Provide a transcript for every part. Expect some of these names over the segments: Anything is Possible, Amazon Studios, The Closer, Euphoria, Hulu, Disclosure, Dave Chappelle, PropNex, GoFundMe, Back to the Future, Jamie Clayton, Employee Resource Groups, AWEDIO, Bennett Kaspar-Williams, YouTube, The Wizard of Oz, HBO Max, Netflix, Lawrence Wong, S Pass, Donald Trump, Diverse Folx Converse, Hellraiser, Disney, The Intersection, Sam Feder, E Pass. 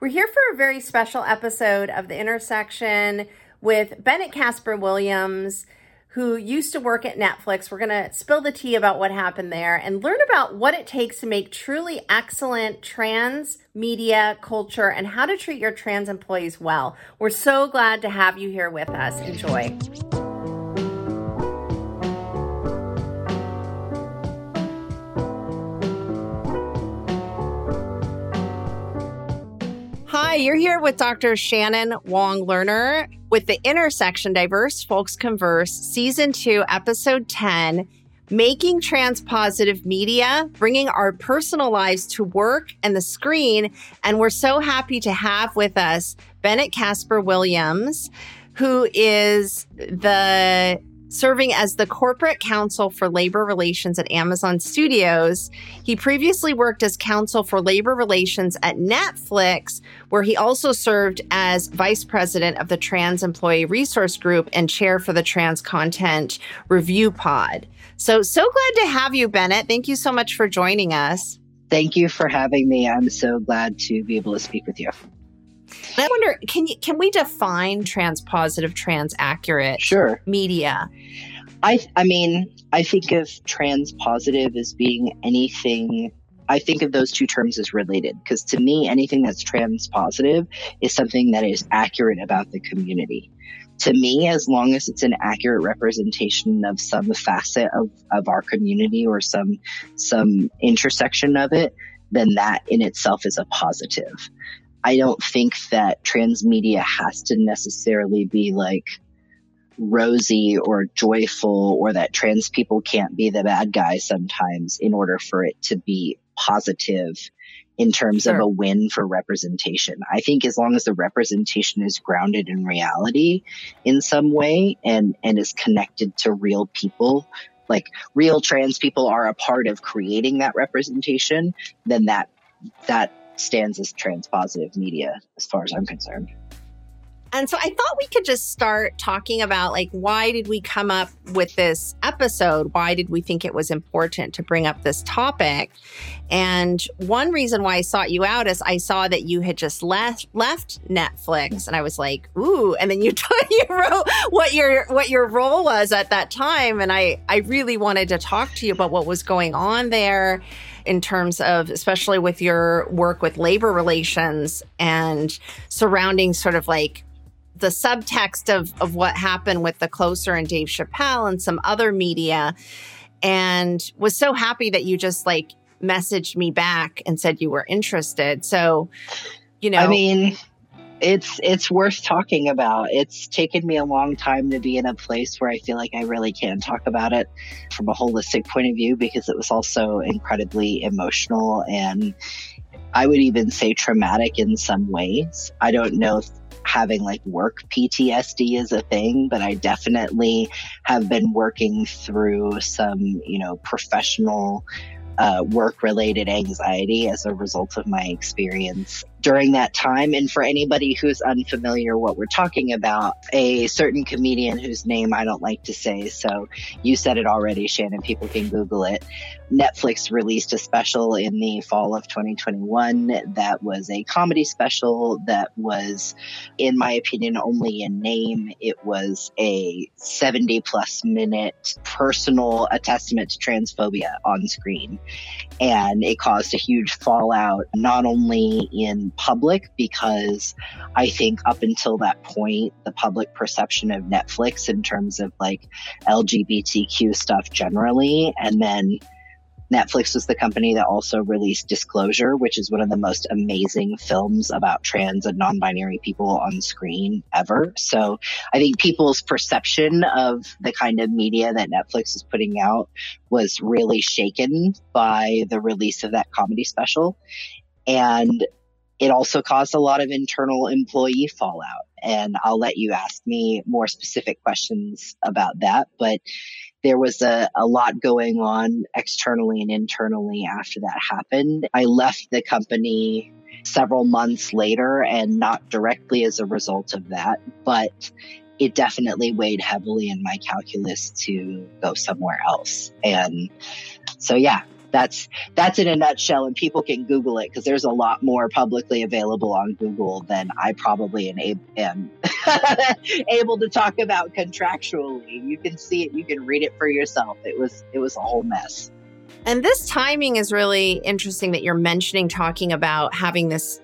We're here for a very special episode of The Intersection with Bennett Kaspar-Williams, who used to work at Netflix. We're going to spill the tea about what happened there and learn about what it takes to make truly excellent trans media culture and how to treat your trans employees well. We're so glad to have you here with us. Enjoy. Hi, you're here with Dr. Shannon Wong Lerner with The Intersection, Diverse Folks Converse, Season 2, Episode 10, Making Trans Positive Media, Bringing Our Personal Lives to Work and the Screen. And we're so happy to have with us Bennett Kaspar-Williams, who is serving as the corporate counsel for labor relations at Amazon Studios. He previously worked as counsel for labor relations at Netflix, where he also served as vice president of the Trans Employee Resource Group and chair for the Trans* Content Review Pod. So glad to have you, Bennett. Thank you so much for joining us. Thank you for having me. I'm so glad to be able to speak with you. I wonder, can we define trans positive, trans accurate media? I think of trans positive as being anything. I think of those two terms as related, because to me, anything that's trans positive is something that is accurate about the community. To me, as long as it's an accurate representation of some facet of our community or some intersection of it, then that in itself is a positive. I don't think that trans media has to necessarily be like rosy or joyful, or that trans people can't be the bad guy sometimes in order for it to be positive in terms of a win for representation. I think as long as the representation is grounded in reality in some way and is connected to real people, like real trans people are a part of creating that representation, then that stands as trans positive media as far as I'm concerned. And so I thought we could just start talking about, like, why did we come up with this episode? Why did we think it was important to bring up this topic? And one reason why I sought you out is I saw that you had just left Netflix, and I was like, ooh. And then you wrote what your role was at that time. And I really wanted to talk to you about what was going on there in terms of, especially with your work with labor relations and surrounding sort of like the subtext of what happened with The Closer and Dave Chappelle and some other media, and was so happy that you just like messaged me back and said you were interested. So, you know, I mean, it's worth talking about. It's taken me a long time to be in a place where I feel like I really can talk about it from a holistic point of view, because it was also incredibly emotional and I would even say traumatic in some ways. I don't know if having like work PTSD is a thing, but I definitely have been working through some, you know, professional work-related anxiety as a result of my experience during that time. And for anybody who's unfamiliar what we're talking about, a certain comedian whose name I don't like to say, so you said it already, Shannon, people can Google it. Netflix released a special in the fall of 2021 that was a comedy special that was, in my opinion, only in name. It was a 70-plus minute personal, a testament to transphobia on screen. And it caused a huge fallout, not only in public, because I think up until that point, the public perception of Netflix in terms of like LGBTQ stuff generally, and then Netflix was the company that also released Disclosure, which is one of the most amazing films about trans and non-binary people on screen ever. So I think people's perception of the kind of media that Netflix is putting out was really shaken by the release of that comedy special. And it also caused a lot of internal employee fallout. And I'll let you ask me more specific questions about that. But there was a lot going on externally and internally after that happened. I left the company several months later, and not directly as a result of that, but it definitely weighed heavily in my calculus to go somewhere else. And so, yeah, That's in a nutshell, and people can Google it because there's a lot more publicly available on Google than I probably am able to talk about contractually. You can see it, you can read it for yourself. It was a whole mess. And this timing is really interesting that you're mentioning, talking about having this,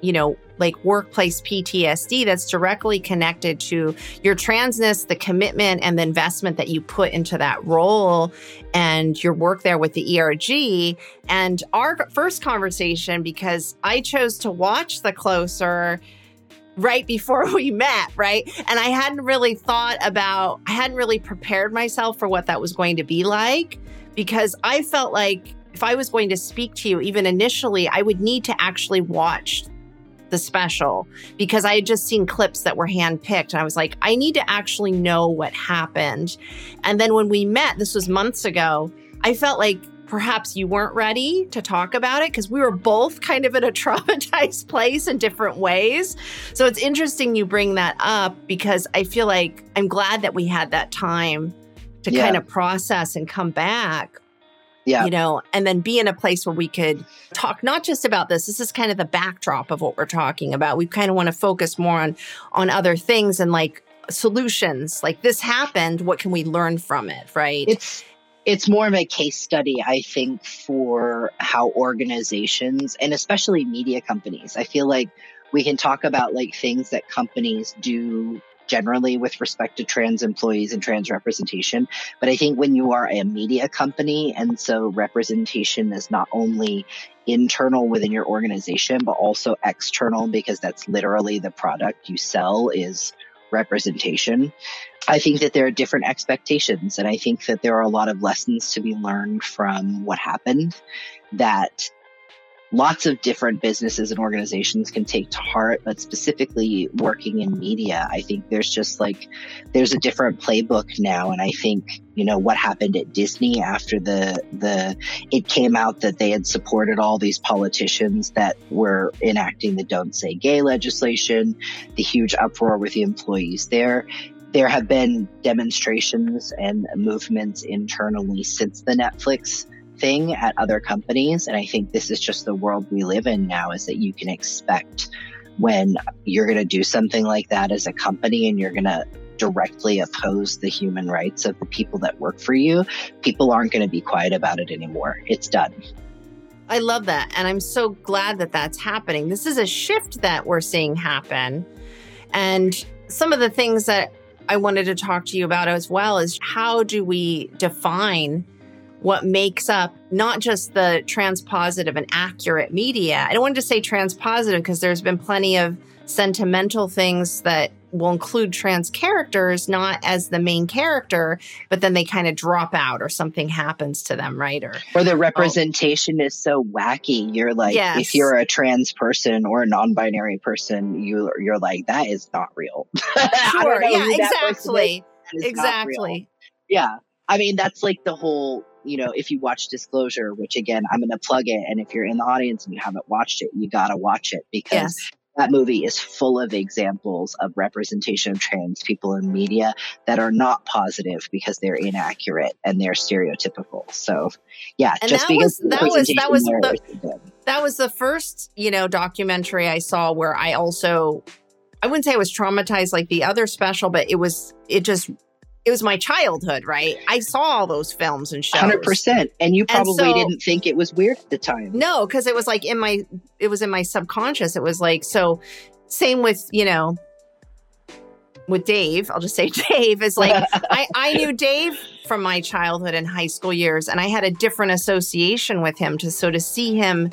like workplace PTSD that's directly connected to your transness, the commitment and the investment that you put into that role and your work there with the ERG. And our first conversation, because I chose to watch The Closer right before we met, right? And I hadn't really prepared myself for what that was going to be like. Because I felt like if I was going to speak to you, even initially, I would need to actually watch the special because I had just seen clips that were handpicked. And I was like, I need to actually know what happened. And then when we met, this was months ago, I felt like perhaps you weren't ready to talk about it because we were both kind of in a traumatized place in different ways. So it's interesting you bring that up because I feel like I'm glad that we had that time to kind of process and come back, and then be in a place where we could talk not just about this. This is kind of the backdrop of what we're talking about. We kind of want to focus more on other things and like solutions. Like this happened, what can we learn from it, right? It's more of a case study, I think, for how organizations and especially media companies. I feel like we can talk about like things that companies do generally with respect to trans employees and trans representation. But I think when you are a media company, and so representation is not only internal within your organization, but also external, because that's literally the product you sell is representation. I think that there are different expectations. And I think that there are a lot of lessons to be learned from what happened that lots of different businesses and organizations can take to heart, but specifically working in media, I think there's a different playbook now. And I think, what happened at Disney after it came out that they had supported all these politicians that were enacting the Don't Say Gay legislation, the huge uproar with the employees there. There have been demonstrations and movements internally since the Netflix thing at other companies. And I think this is just the world we live in now, is that you can expect when you're going to do something like that as a company and you're going to directly oppose the human rights of the people that work for you, people aren't going to be quiet about it anymore. It's done. I love that. And I'm so glad that that's happening. This is a shift that we're seeing happen. And some of the things that I wanted to talk to you about as well is how do we define what makes up not just the transpositive and accurate media. I don't want to say transpositive because there's been plenty of sentimental things that will include trans characters, not as the main character, but then they kind of drop out or something happens to them, right? Or the representation is so wacky. You're like, If you're a trans person or a non-binary person, you're like, that is not real. Sure, yeah, exactly. Exactly. Yeah. I mean, that's like the whole... if you watch Disclosure, which again, I'm going to plug it. And if you're in the audience and you haven't watched it, you got to watch it because that movie is full of examples of representation of trans people in media that are not positive because they're inaccurate and they're stereotypical. So yeah, and just because that was the first, documentary I saw where I wouldn't say I was traumatized like the other special, but it was my childhood, right? I saw all those films and shows. 100%. And you probably didn't think it was weird at the time. No, because it was like it was in my subconscious. It was like, so same with, with Dave, I'll just say Dave is like, I knew Dave from my childhood and high school years. And I had a different association with him to see him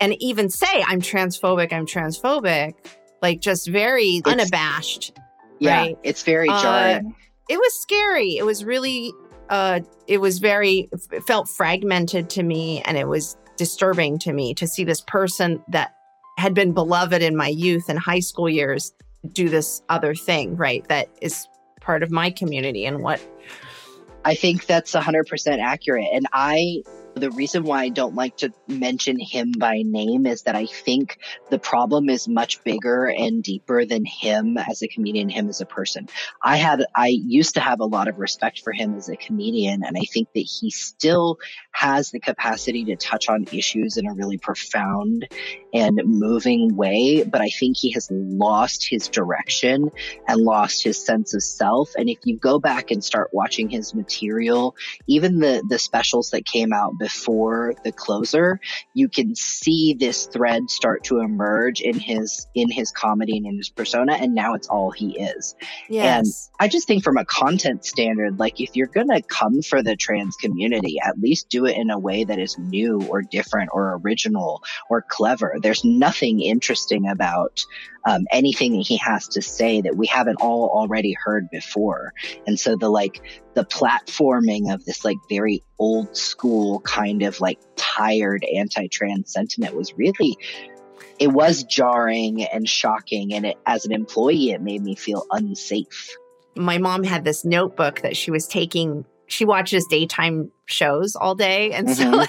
and even say, I'm transphobic, like just very unabashed. Yeah, right? It's very jarring. It was scary. It was really, it felt fragmented to me, and it was disturbing to me to see this person that had been beloved in my youth and high school years do this other thing, right? That is part of my community and what... I think that's 100% accurate. And I The reason why I don't like to mention him by name is that I think the problem is much bigger and deeper than him as a comedian, him as a person. I used to have a lot of respect for him as a comedian, and I think that he still has the capacity to touch on issues in a really profound and moving way, but I think he has lost his direction and lost his sense of self. And if you go back and start watching his material, even the specials that came out before The Closer, you can see this thread start to emerge in his comedy and in his persona, and now it's all he is. Yes. And I just think from a content standard, like, if you're gonna come for the trans community, at least do it in a way that is new or different or original or clever. There's nothing interesting about anything that he has to say that we haven't all already heard before. And so the platforming of this very old school kind of tired anti-trans sentiment was really, it was jarring and shocking. And as an employee, it made me feel unsafe. My mom had this notebook that she was taking. She watches daytime shows all day. And so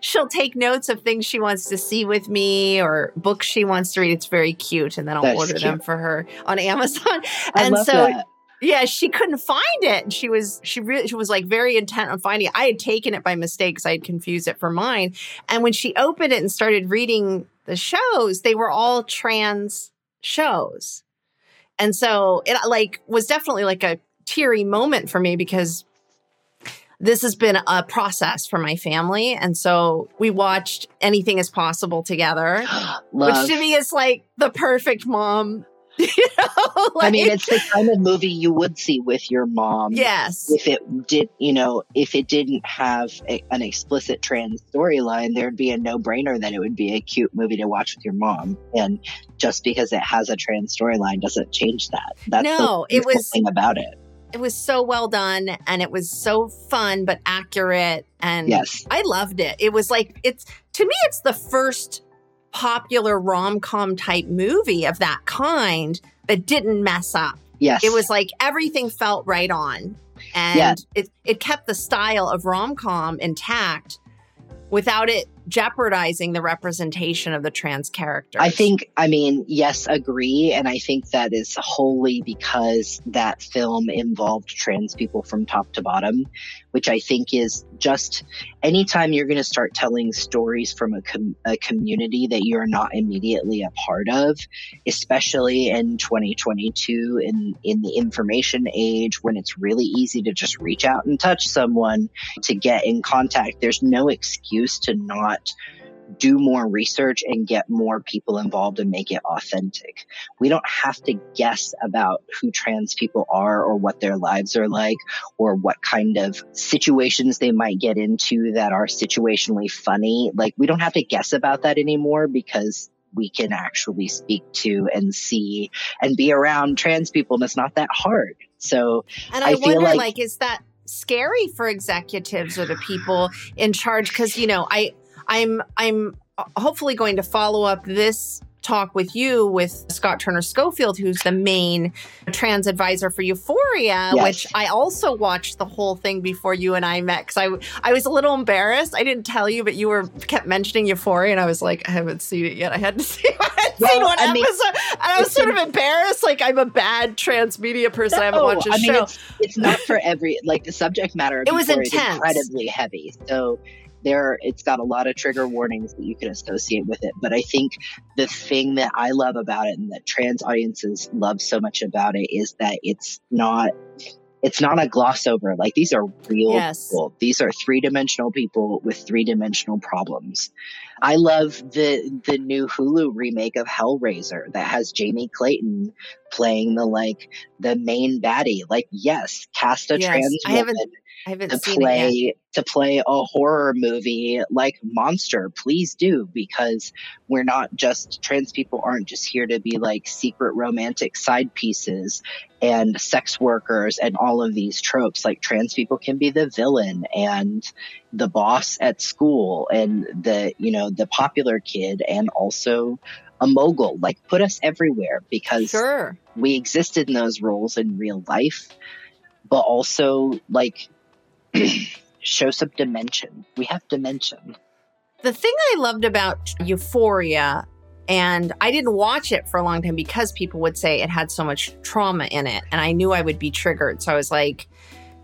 she'll take notes of things she wants to see with me or books she wants to read. It's very cute. And then I'll order them for her on Amazon. I love that. Yeah, she couldn't find it. And she was very intent on finding it. I had taken it by mistake because I had confused it for mine. And when she opened it and started reading the shows, they were all trans shows. And so it was definitely a teary moment for me, because this has been a process for my family. And so we watched Anything is Possible together, which to me is the perfect mom. It's the kind of movie you would see with your mom. Yes. If it didn't have an explicit trans storyline, there'd be a no-brainer that it would be a cute movie to watch with your mom. And just because it has a trans storyline doesn't change that. That's the thing about it. It was so well done, and it was so fun but accurate, and yes, I loved it. It was it's the first popular rom-com type movie of that kind that didn't mess up. Yes. It was everything felt right on. And it kept the style of rom-com intact without it jeopardizing the representation of the trans characters. Yes, agree. And I think that is wholly because that film involved trans people from top to bottom, which I think is just, anytime you're going to start telling stories from a community that you're not immediately a part of, especially in 2022, in the information age, when it's really easy to just reach out and touch someone to get in contact, there's no excuse to not do more research and get more people involved and make it authentic. We don't have to guess about who trans people are or what their lives are like or what kind of situations they might get into that are situationally funny. We don't have to guess about that anymore, because we can actually speak to and see and be around trans people, and it's not that hard. So, and I wonder, is that scary for executives or the people in charge? Because I'm hopefully going to follow up this talk with you with Scott Turner Schofield, who's the main trans advisor for Euphoria, which I also watched the whole thing before you and I met, because I was a little embarrassed. I didn't tell you, but you kept mentioning Euphoria, and I was like, I haven't seen it yet. I hadn't seen one episode, and I was sort of embarrassed, I'm a bad trans media person. No, I haven't watched a show. It's not for every, the subject matter of it was intense. Is incredibly heavy. So it's got a lot of trigger warnings that you can associate with it. But I think the thing that I love about it and that trans audiences love so much about it is that it's not a gloss over. These are real people. These are three-dimensional people with three-dimensional problems. I love the new Hulu remake of Hellraiser that has Jamie Clayton playing the main baddie. Cast a trans woman. To play a horror movie like Monster, please do, because we're not just, trans people aren't just here to be secret romantic side pieces and sex workers and all of these tropes. Trans people can be the villain and the boss at school and the popular kid and also a mogul. Put us everywhere, because we existed in those roles in real life, but also show some dimension. We have dimension. The thing I loved about Euphoria, and I didn't watch it for a long time because people would say it had so much trauma in it, and I knew I would be triggered. So I was like,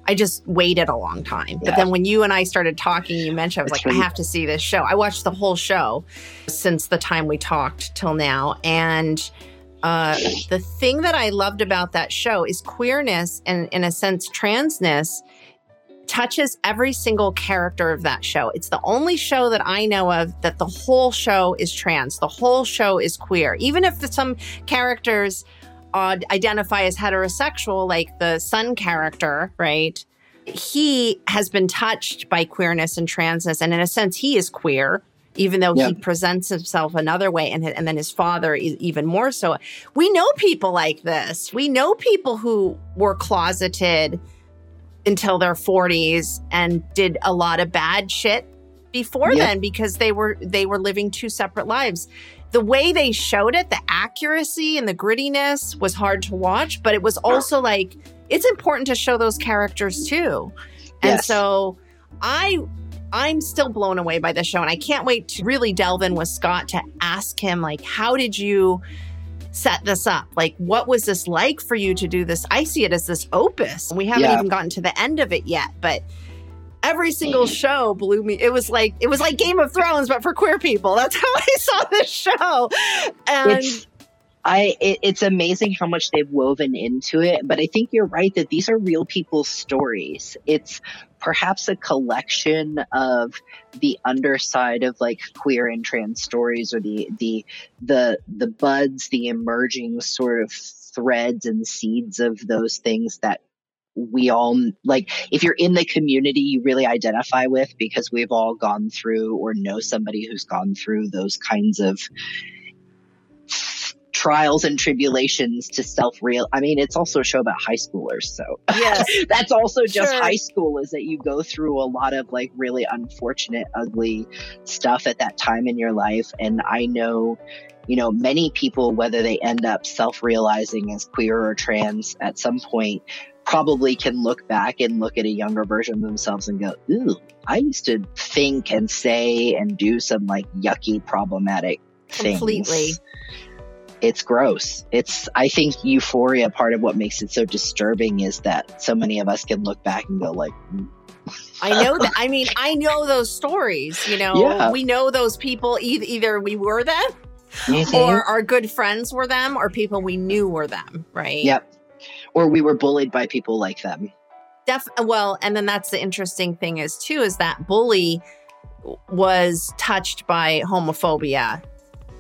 I just waited a long time. But then when you and I started talking, you mentioned, I was I have to see this show. I watched the whole show since the time we talked till now. And the thing that I loved about that show is queerness and, in a sense, transness touches every single character of that show. It's the only show that I know of that the whole show is trans. The whole show is queer. Even if some characters identify as heterosexual, like the son character, right? He has been touched by queerness and transness. And in a sense, he is queer, even though he presents himself another way. And then his father is even more so. We know people like this. We know people who were closeted until their 40s and did a lot of bad shit before then because they were living two separate lives. The way they showed it, the accuracy and the grittiness was hard to watch, but it was also like, it's important to show those characters too. And so I'm still blown away by the show, and I can't wait to really delve in with Scott to ask him, like, how did you set this up? Like, what was this like for you to do this? I see it as this opus. We haven't even gotten to the end of it yet, but every single show blew me. It was like Game of Thrones, but for queer people. That's how I saw this show. And it's amazing how much they've woven into it. But I think you're right that these are real people's stories. It's perhaps a collection of the underside of like queer and trans stories, or the buds, the emerging sort of threads and seeds of those things that we all, like, if you're in the community, you really identify with, because we've all gone through or know somebody who's gone through those kinds of trials and tribulations to self-real. I mean, it's also a show about high schoolers, so that's also just high school, is that you go through a lot of like really unfortunate, ugly stuff at that time in your life. And I know, you know, many people, whether they end up self-realizing as queer or trans at some point, probably can look back and look at a younger version of themselves and go, ooh, I used to think and say and do some like yucky, problematic things. Completely. It's gross. I think Euphoria, part of what makes it so disturbing is that so many of us can look back and go like, I know that. I mean, I know those stories, you know, we know those people, either we were them or our good friends were them, or people we knew were them. Right. Yep. Or we were bullied by people like them. Well, and then that's the interesting thing is, too, is that bully was touched by homophobia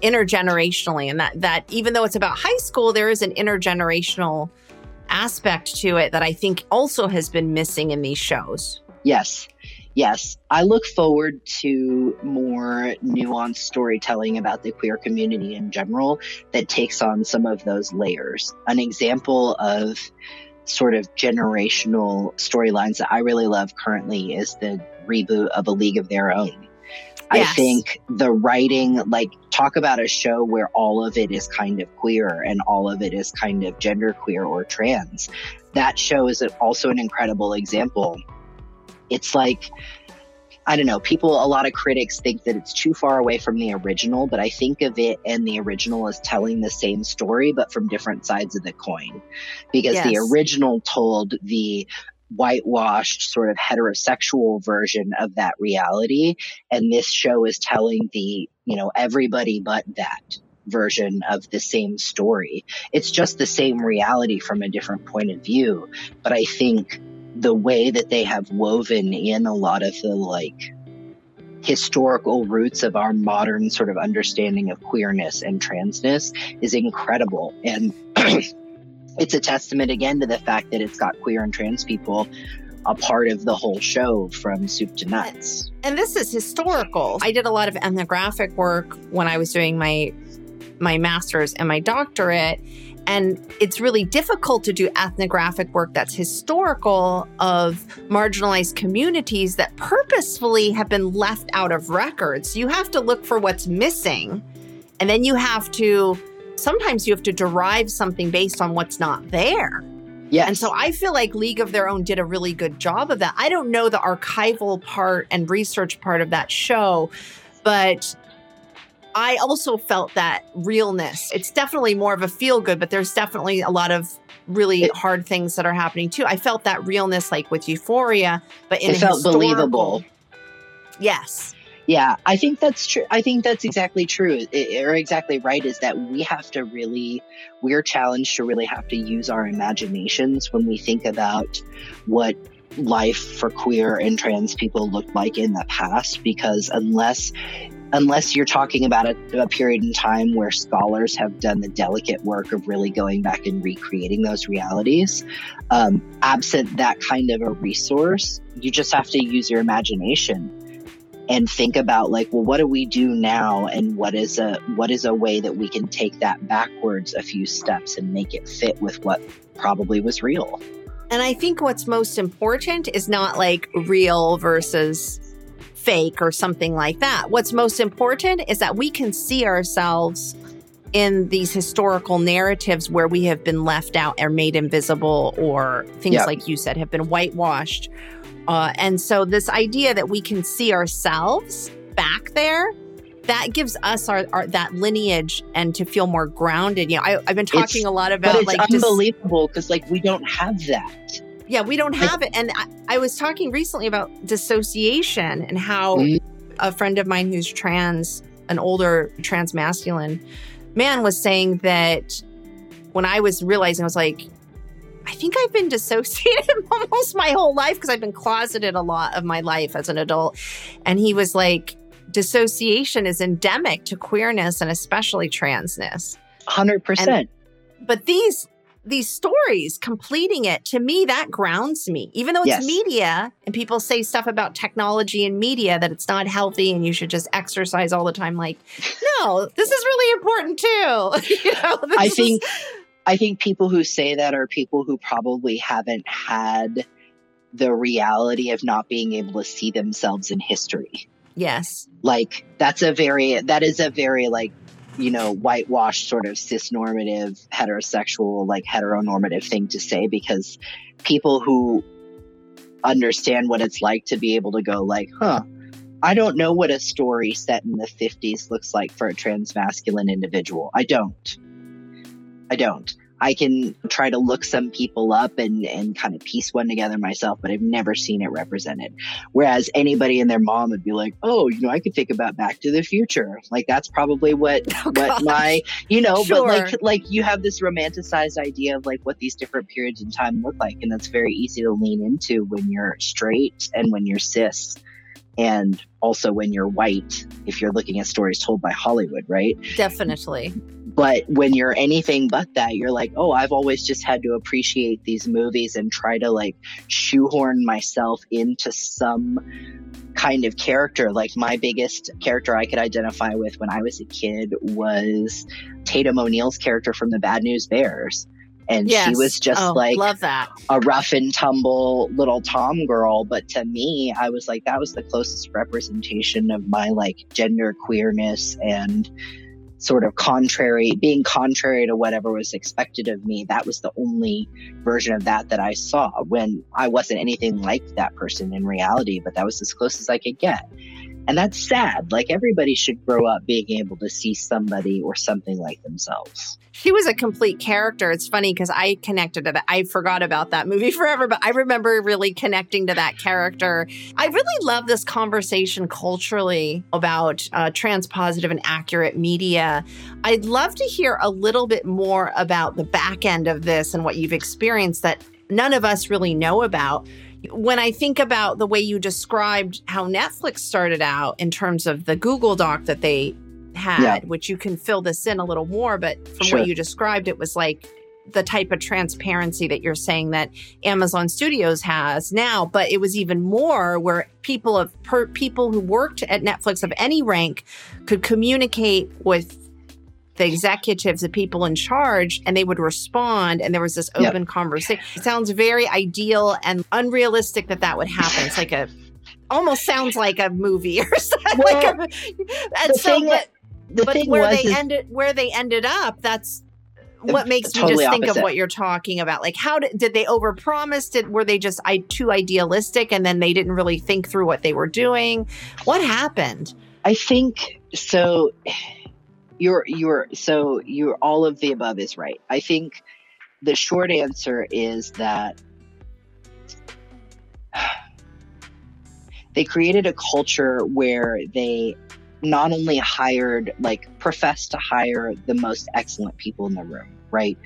intergenerationally. And that even though it's about high school, there is an intergenerational aspect to it that I think also has been missing in these shows. Yes. I look forward to more nuanced storytelling about the queer community in general that takes on some of those layers. An example of sort of generational storylines that I really love currently is the reboot of A League of Their Own. Yes. I think the writing, like, talk about a show where all of it is kind of queer and all of it is kind of genderqueer or trans. That show is also an incredible example. It's like, I don't know, a lot of critics think that it's too far away from the original, but I think of it and the original as telling the same story, but from different sides of the coin. Because the original told the whitewashed sort of heterosexual version of that reality. And this show is telling the, you know, everybody but that version of the same story. It's just the same reality from a different point of view. But I think the way that they have woven in a lot of the like historical roots of our modern sort of understanding of queerness and transness is incredible. And it's a testament again to the fact that it's got queer and trans people a part of the whole show from soup to nuts. And this is historical. I did a lot of ethnographic work when I was doing my master's and my doctorate. And it's really difficult to do ethnographic work that's historical of marginalized communities that purposefully have been left out of records. You have to look for what's missing. And then sometimes you have to derive something based on what's not there. Yeah. And so I feel like League of Their Own did a really good job of that. I don't know the archival part and research part of that show, but I also felt that realness. It's definitely more of a feel good, but there's definitely a lot of really hard things that are happening too. I felt that realness like with Euphoria, but it felt believable. Yes. Yeah, I think that's true. I think that's exactly true, or exactly right, is that we have to really, we're challenged to really have to use our imaginations when we think about what life for queer and trans people looked like in the past, because unless you're talking about a period in time where scholars have done the delicate work of really going back and recreating those realities, absent that kind of a resource, you just have to use your imagination and think about like, well, what do we do now? And what is a way that we can take that backwards a few steps and make it fit with what probably was real? And I think what's most important is not like real versus fake or something like that. What's most important is that we can see ourselves in these historical narratives where we have been left out or made invisible, or things like you said have been whitewashed. And so this idea that we can see ourselves back there, that gives us our that lineage and to feel more grounded. You know, I've been talking a lot about, but it's like unbelievable because like we don't have that. Yeah, we don't have it. And I was talking recently about dissociation and how a friend of mine who's trans, an older trans masculine man, was saying that when I was realizing, I was like, I think I've been dissociated almost my whole life because I've been closeted a lot of my life as an adult. And he was like, dissociation is endemic to queerness and especially transness. 100%. But these stories, completing it, to me, that grounds me. Even though it's media and people say stuff about technology and media that it's not healthy and you should just exercise all the time. Like, no, this is really important too. You know, I think people who say that are people who probably haven't had the reality of not being able to see themselves in history. Yes. Like that is a very like, you know, whitewashed sort of cisnormative heterosexual, like heteronormative thing to say, because people who understand what it's like to be able to go like, I don't know what a story set in the 50s looks like for a trans masculine individual. I don't. I can try to look some people up and kind of piece one together myself, but I've never seen it represented. Whereas anybody and their mom would be like, oh, you know, I could think about Back to the Future. Like, that's probably what but like you have this romanticized idea of like what these different periods in time look like. And that's very easy to lean into when you're straight and when you're cis. And also when you're white, if you're looking at stories told by Hollywood, right? Definitely. But when you're anything but that, you're like, oh, I've always just had to appreciate these movies and try to like shoehorn myself into some kind of character. Like my biggest character I could identify with when I was a kid was Tatum O'Neal's character from The Bad News Bears. And she was just a rough and tumble little tom girl. But to me, I was like, that was the closest representation of my like gender queerness and sort of being contrary to whatever was expected of me. That was the only version of that I saw, when I wasn't anything like that person in reality, but that was as close as I could get. And that's sad. Like, everybody should grow up being able to see somebody or something like themselves. She was a complete character. It's funny because I connected to that. I forgot about that movie forever, but I remember really connecting to that character. I really love this conversation culturally about trans-positive and accurate media. I'd love to hear a little bit more about the back end of this and what you've experienced that none of us really know about. When I think about the way you described how Netflix started out in terms of the Google Doc that they had, which you can fill this in a little more, but from what you described, it was like the type of transparency that you're saying that Amazon Studios has now, but it was even more where people who worked at Netflix of any rank could communicate with the executives, the people in charge, and they would respond. And there was this open conversation. It sounds very ideal and unrealistic that would happen. It's like almost sounds like a movie or something. Well, like a, and so, but where they ended up, that's what makes you just think of what you're talking about? Like, how did they overpromise? Were they just too idealistic and then they didn't really think through what they were doing? What happened? I think so. You're all of the above is right. I think the short answer is that they created a culture where they not only hired, like, professed to hire the most excellent people in the room, right?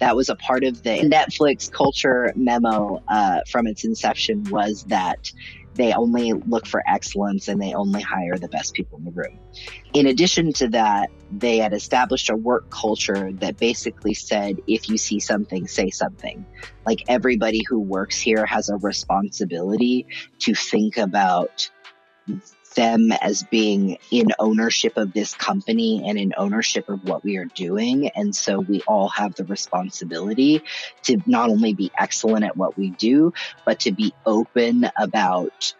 That was a part of the Netflix culture memo from its inception, was that they only look for excellence and they only hire the best people in the room. In addition to that, they had established a work culture that basically said, if you see something, say something. Like, everybody who works here has a responsibility to think about them as being in ownership of this company and in ownership of what we are doing. And so we all have the responsibility to not only be excellent at what we do, but to be open about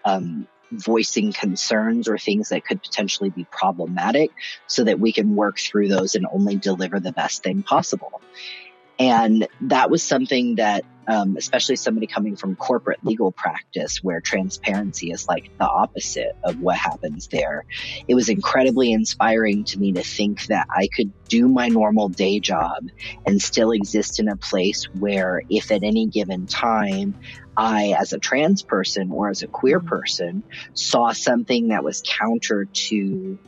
voicing concerns or things that could potentially be problematic, so that we can work through those and only deliver the best thing possible. And that was something that, especially somebody coming from corporate legal practice, where transparency is like the opposite of what happens there, it was incredibly inspiring to me to think that I could do my normal day job and still exist in a place where, if at any given time I, as a trans person or as a queer person, saw something that was counter to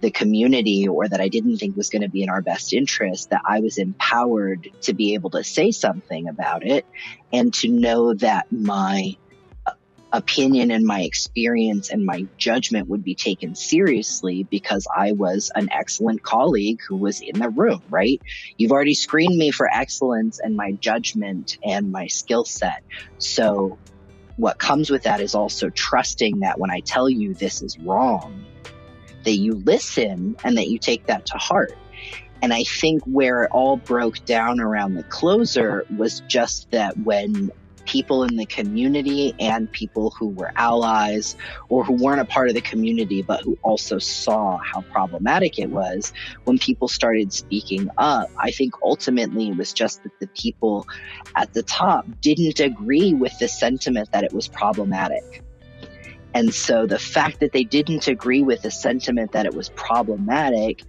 the community, or that I didn't think was going to be in our best interest, that I was empowered to be able to say something about it, and to know that my opinion and my experience and my judgment would be taken seriously because I was an excellent colleague who was in the room, right? You've already screened me for excellence and my judgment and my skill set. So what comes with that is also trusting that when I tell you this is wrong, that you listen and that you take that to heart. And I think where it all broke down around The Closer was just that when people in the community and people who were allies or who weren't a part of the community but who also saw how problematic it was, when people started speaking up, I think ultimately it was just that the people at the top didn't agree with the sentiment that it was problematic. And so the fact that they didn't agree with the sentiment that it was problematic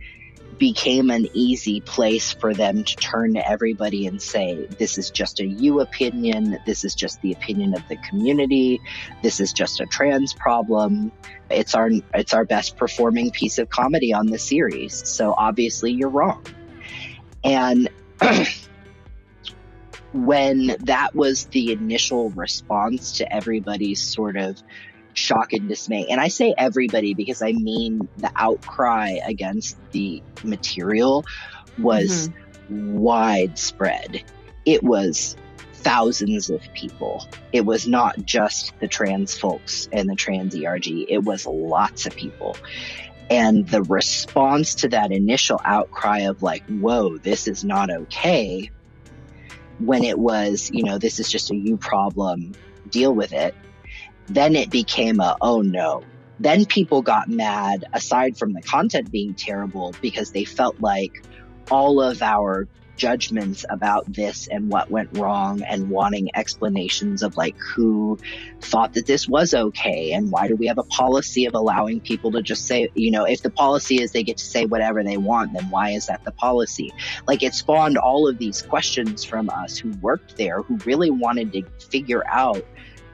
became an easy place for them to turn to everybody and say, this is just a you opinion. This is just the opinion of the community. This is just a trans problem. It's our best performing piece of comedy on the series. So obviously you're wrong. And when that was the initial response to everybody's sort of shock and dismay, and I say everybody because I mean the outcry against the material was widespread. It was thousands of people. It was not just the trans folks and the trans ERG. It was lots of people. And the response to that initial outcry of like, whoa, this is not okay, when it was, you know, this is just a you problem, deal with it. Then it became oh no. Then people got mad, aside from the content being terrible, because they felt like all of our judgments about this and what went wrong, and wanting explanations of like who thought that this was okay, and why do we have a policy of allowing people to just say, you know, if the policy is they get to say whatever they want, then why is that the policy? Like, it spawned all of these questions from us who worked there, who really wanted to figure out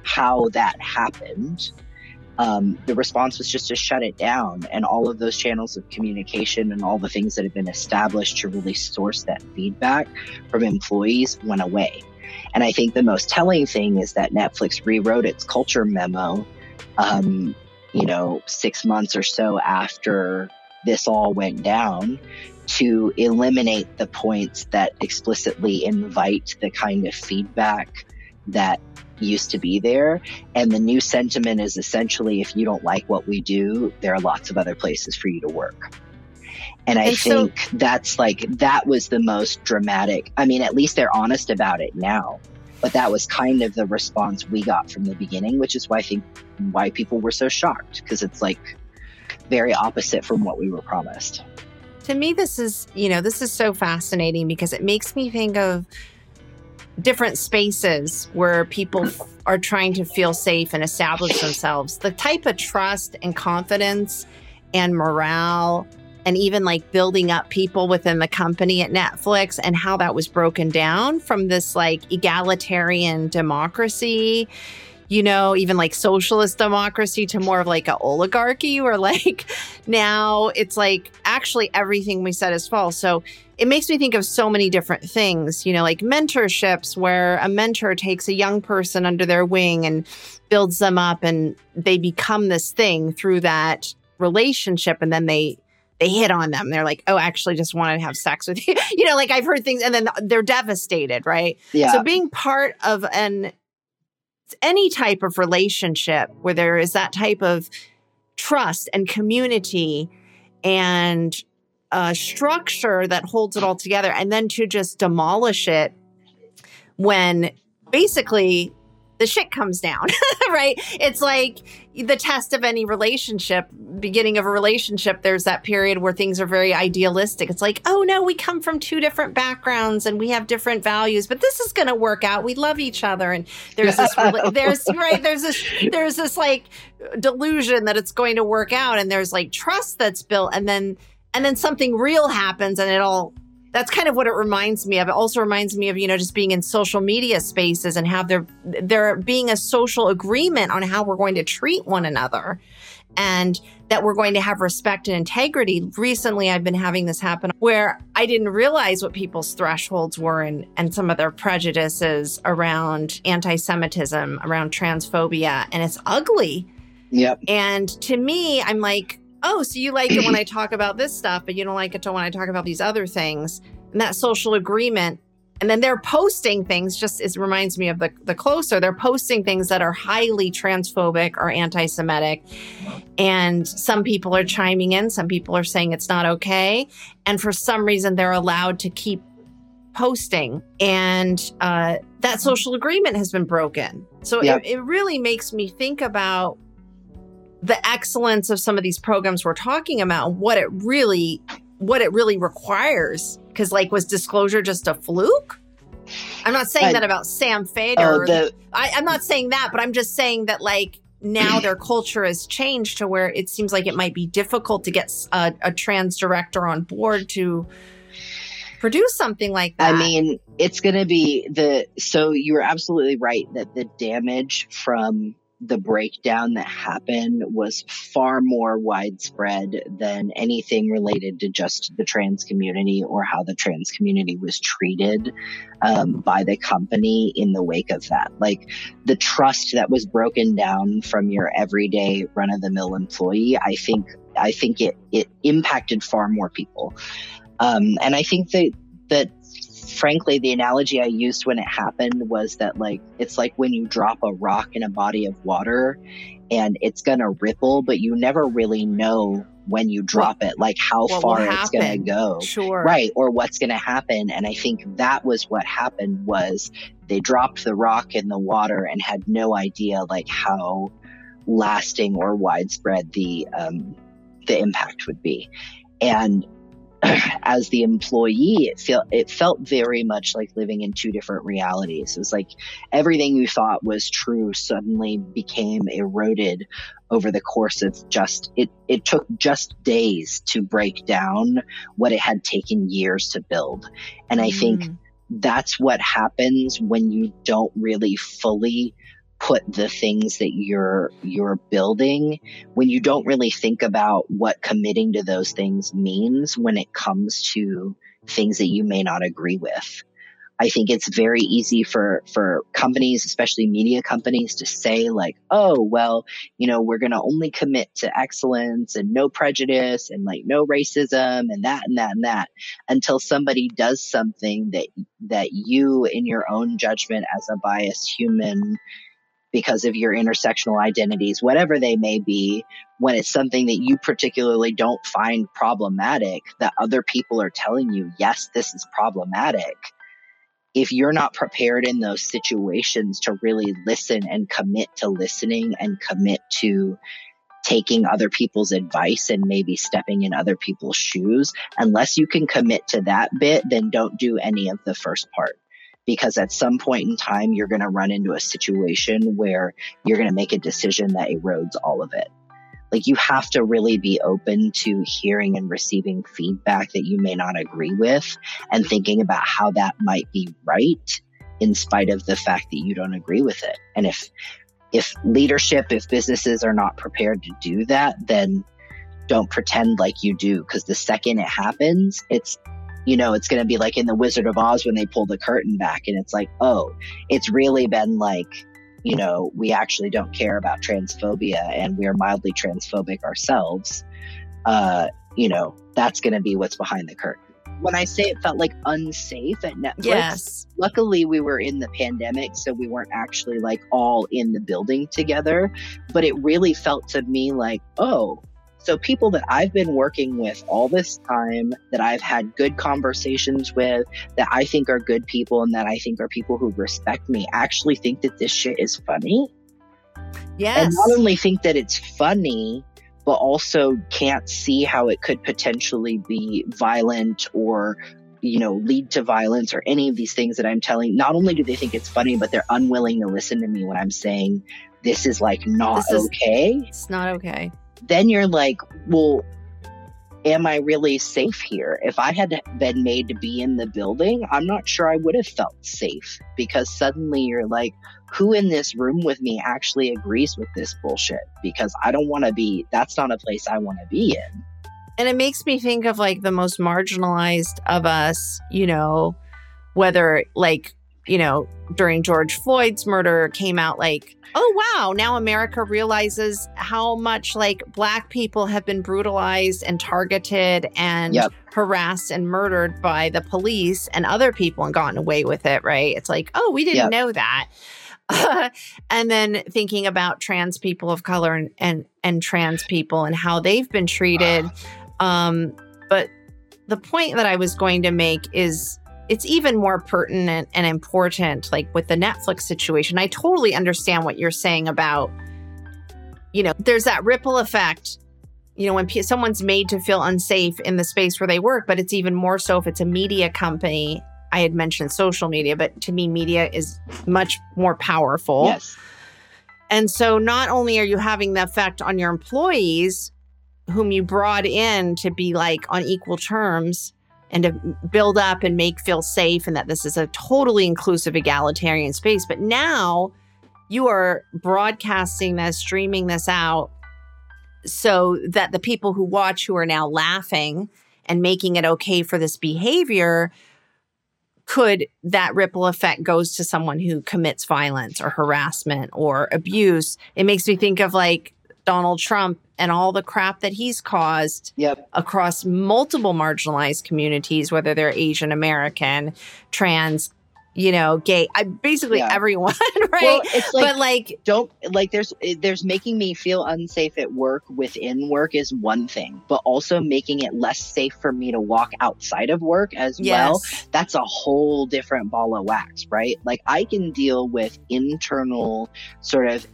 how that happened. The response was just to shut it down, and all of those channels of communication and all the things that have been established to really source that feedback from employees went away. And I think the most telling thing is that Netflix rewrote its culture memo, 6 months or so after this all went down, to eliminate the points that explicitly invite the kind of feedback that used to be there. And the new sentiment is essentially, if you don't like what we do, there are lots of other places for you to work. And I think that was the most dramatic. I mean, at least they're honest about it now, but that was kind of the response we got from the beginning, which is why I think why people were so shocked, because it's like very opposite from what we were promised. to me, this is so fascinating because it makes me think of different spaces where people are trying to feel safe and establish themselves. The type of trust and confidence and morale and even like building up people within the company at Netflix and how that was broken down from this like egalitarian democracy, you know, even like socialist democracy to more of like an oligarchy or like now it's like actually everything we said is false. So it makes me think of so many different things, you know, like mentorships where a mentor takes a young person under their wing and builds them up and they become this thing through that relationship and then they hit on them. They're like, oh, I actually just want to have sex with you. You know, like I've heard things and then they're devastated, right? Yeah. So being part of any type of relationship where there is that type of trust and community and a structure that holds it all together and then to just demolish it when basically the shit comes down, right? It's like the test of any relationship, beginning of a relationship, there's that period where things are very idealistic. It's like, oh no, we come from two different backgrounds and we have different values, but this is going to work out. We love each other. And there's this, there's this like delusion that it's going to work out. And there's like trust that's built and then something real happens and it all, that's kind of what it reminds me of. It also reminds me of, you know, just being in social media spaces and how there being a social agreement on how we're going to treat one another and that we're going to have respect and integrity. Recently, I've been having this happen where I didn't realize what people's thresholds were and some of their prejudices around anti-Semitism, around transphobia, and it's ugly. Yep. And to me, I'm like, oh, so you like it when I talk about this stuff, but you don't like it till when I talk about these other things. And that social agreement. And then they're posting things, just it reminds me of the Closer. They're posting things that are highly transphobic or anti-Semitic. And some people are chiming in. Some people are saying it's not okay. And for some reason, they're allowed to keep posting. And that social agreement has been broken. So yep. It really makes me think about the excellence of some of these programs we're talking about, what it really requires. Because like, was Disclosure just a fluke? I'm not saying that about Sam Feder. I'm not saying that, but I'm just saying that like now their culture has changed to where it seems like it might be difficult to get a trans director on board to produce something like that. I mean, it's going to be so you were absolutely right that the damage from the breakdown that happened was far more widespread than anything related to just the trans community or how the trans community was treated by the company in the wake of that. Like the trust that was broken down from your everyday run-of-the-mill employee, I think it impacted far more people. And I think that frankly, the analogy I used when it happened was that like, it's like when you drop a rock in a body of water and it's going to ripple, but you never really know when you drop it, like how far it's going to go. Sure. Right. Or what's going to happen. And I think that was what happened was they dropped the rock in the water and had no idea like how lasting or widespread the impact would be. And as the employee, it felt very much like living in two different realities. It was like everything you thought was true suddenly became eroded over the course of it took just days to break down what it had taken years to build. And I think that's what happens when you don't really fully put the things that you're building, when you don't really think about what committing to those things means when it comes to things that you may not agree with. I think it's very easy for companies, especially media companies, to say like, oh, well, you know, we're going to only commit to excellence and no prejudice and like no racism and that and that and that, until somebody does something that you in your own judgment as a biased human, because of your intersectional identities, whatever they may be, when it's something that you particularly don't find problematic, that other people are telling you, yes, this is problematic. If you're not prepared in those situations to really listen and commit to listening and commit to taking other people's advice and maybe stepping in other people's shoes. Unless you can commit to that bit, then don't do any of the first part. Because at some point in time, you're going to run into a situation where you're going to make a decision that erodes all of it. Like, you have to really be open to hearing and receiving feedback that you may not agree with and thinking about how that might be right in spite of the fact that you don't agree with it. And if leadership, if businesses are not prepared to do that, then don't pretend like you do. Because the second it happens, it's going to be like in The Wizard of Oz when they pull the curtain back and it's like, oh, it's really been like, we actually don't care about transphobia and we're mildly transphobic ourselves. That's going to be what's behind the curtain. When I say it felt like unsafe at Netflix, yes. Luckily we were in the pandemic, so we weren't actually like all in the building together. But it really felt to me like, oh, so people that I've been working with all this time, that I've had good conversations with, that I think are good people and that I think are people who respect me, actually think that this shit is funny. Yes. And not only think that it's funny, but also can't see how it could potentially be violent or, lead to violence or any of these things that I'm telling. Not only do they think it's funny, but they're unwilling to listen to me when I'm saying this is like not okay. It's not okay. Then you're like, well, am I really safe here? If I had been made to be in the building, I'm not sure I would have felt safe, because suddenly you're like, who in this room with me actually agrees with this bullshit? Because I don't want to be, that's not a place I want to be in. And it makes me think of like the most marginalized of us, whether like, during George Floyd's murder came out like, oh, wow, now America realizes how much like Black people have been brutalized and targeted and yep. harassed and murdered by the police and other people and gotten away with it. Right. It's like, oh, we didn't yep. know that. And then thinking about trans people of color and trans people and how they've been treated. But the point that I was going to make is it's even more pertinent and important, like with the Netflix situation. I totally understand what you're saying about, there's that ripple effect, when someone's made to feel unsafe in the space where they work, but it's even more so if it's a media company. I had mentioned social media, but to me, media is much more powerful. Yes. And so not only are you having the effect on your employees, whom you brought in to be like on equal terms, and to build up and make feel safe and that this is a totally inclusive egalitarian space. But now you are broadcasting this, streaming this out so that the people who watch, who are now laughing and making it okay for this behavior, could that ripple effect goes to someone who commits violence or harassment or abuse. It makes me think of like Donald Trump and all the crap that he's caused yep. across multiple marginalized communities, whether they're Asian American, trans, gay, basically yeah. everyone, right? Well, it's like, but like, don't like there's making me feel unsafe at work within work is one thing, but also making it less safe for me to walk outside of work as yes. well. That's a whole different ball of wax, right? Like I can deal with internal sort of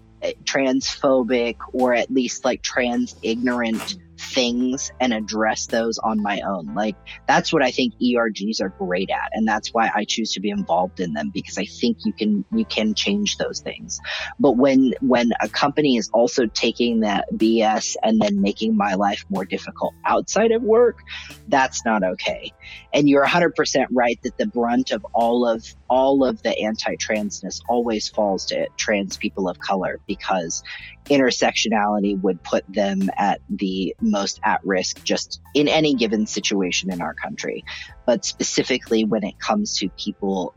transphobic or at least like trans ignorant things and address those on my own. Like that's what I think ERGs are great at, and that's why I choose to be involved in them, because I think you can change those things. But when a company is also taking that BS and then making my life more difficult outside of work, that's not okay. And you're 100% right that the brunt of all of the anti-transness always falls to trans people of color, because intersectionality would put them at the most at risk just in any given situation in our country. But specifically when it comes to people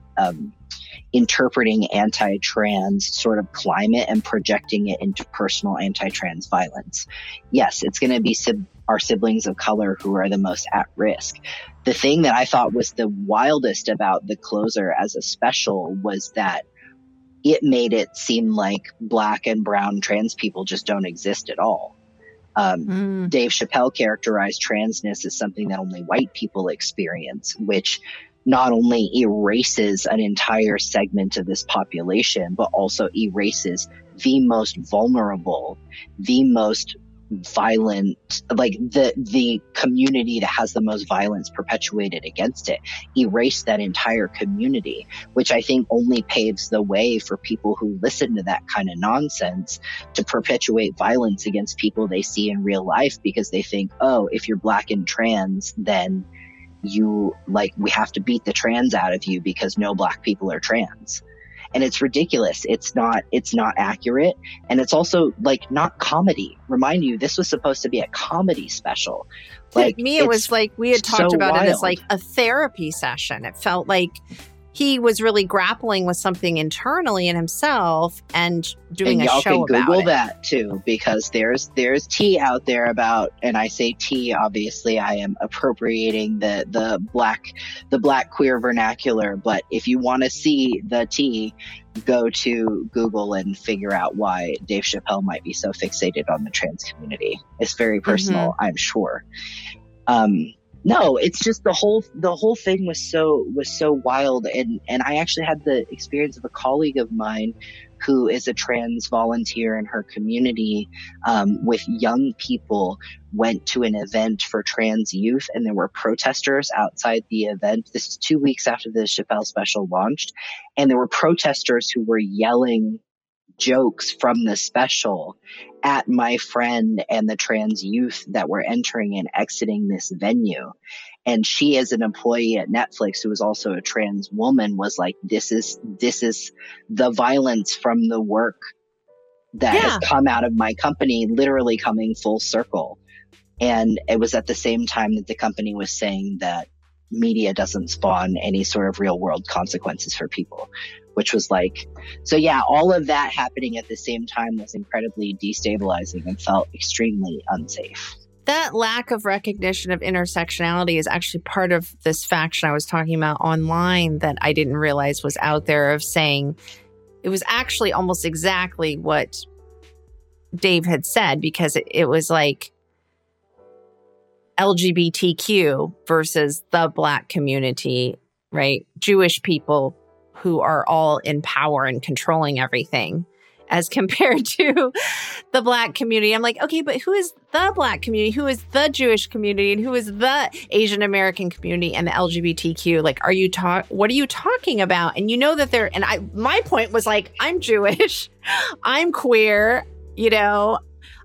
interpreting anti-trans sort of climate and projecting it into personal anti-trans violence. Yes, it's going to be our siblings of color who are the most at risk. The thing that I thought was the wildest about The Closer as a special was that it made it seem like Black and brown trans people just don't exist at all. Dave Chappelle characterized transness as something that only white people experience, which not only erases an entire segment of this population, but also erases the most vulnerable, the most violent, like the community that has the most violence perpetuated against it, erase that entire community, which I think only paves the way for people who listen to that kind of nonsense to perpetuate violence against people they see in real life, because they think, oh, if you're Black and trans, then you, like, we have to beat the trans out of you because no Black people are trans. And it's ridiculous. It's not accurate. And it's also, like, not comedy. Remind you, this was supposed to be a comedy special. Like, to me, it was like we had talked about it as like a therapy session. It felt like he was really grappling with something internally in himself and doing a show about it. And y'all can Google that too, because there's tea out there about, and I say tea, obviously I am appropriating the black queer vernacular, but if you want to see the tea, go to Google and figure out why Dave Chappelle might be so fixated on the trans community. It's very personal, I'm sure. No, it's just the whole thing was so wild, and I actually had the experience of a colleague of mine who is a trans volunteer in her community with young people, went to an event for trans youth, and there were protesters outside the event. This is 2 weeks after the Chappelle special launched, and there were protesters who were yelling jokes from the special at my friend and the trans youth that were entering and exiting this venue. And she, as an employee at Netflix, who was also a trans woman, was like, this is the violence from the work that has come out of my company, literally coming full circle. And it was at the same time that the company was saying that media doesn't spawn any sort of real world consequences for people, which was like, so yeah, all of that happening at the same time was incredibly destabilizing and felt extremely unsafe. That lack of recognition of intersectionality is actually part of this faction I was talking about online that I didn't realize was out there, of saying it was actually almost exactly what Dave had said, because it was like LGBTQ versus the Black community, right? Jewish people who are all in power and controlling everything as compared to the Black community. I'm like, okay, but who is the Black community? Who is the Jewish community? And who is the Asian American community and the LGBTQ? Like, what are you talking about? And you know that they're, and my point was like, I'm Jewish, I'm queer, you know,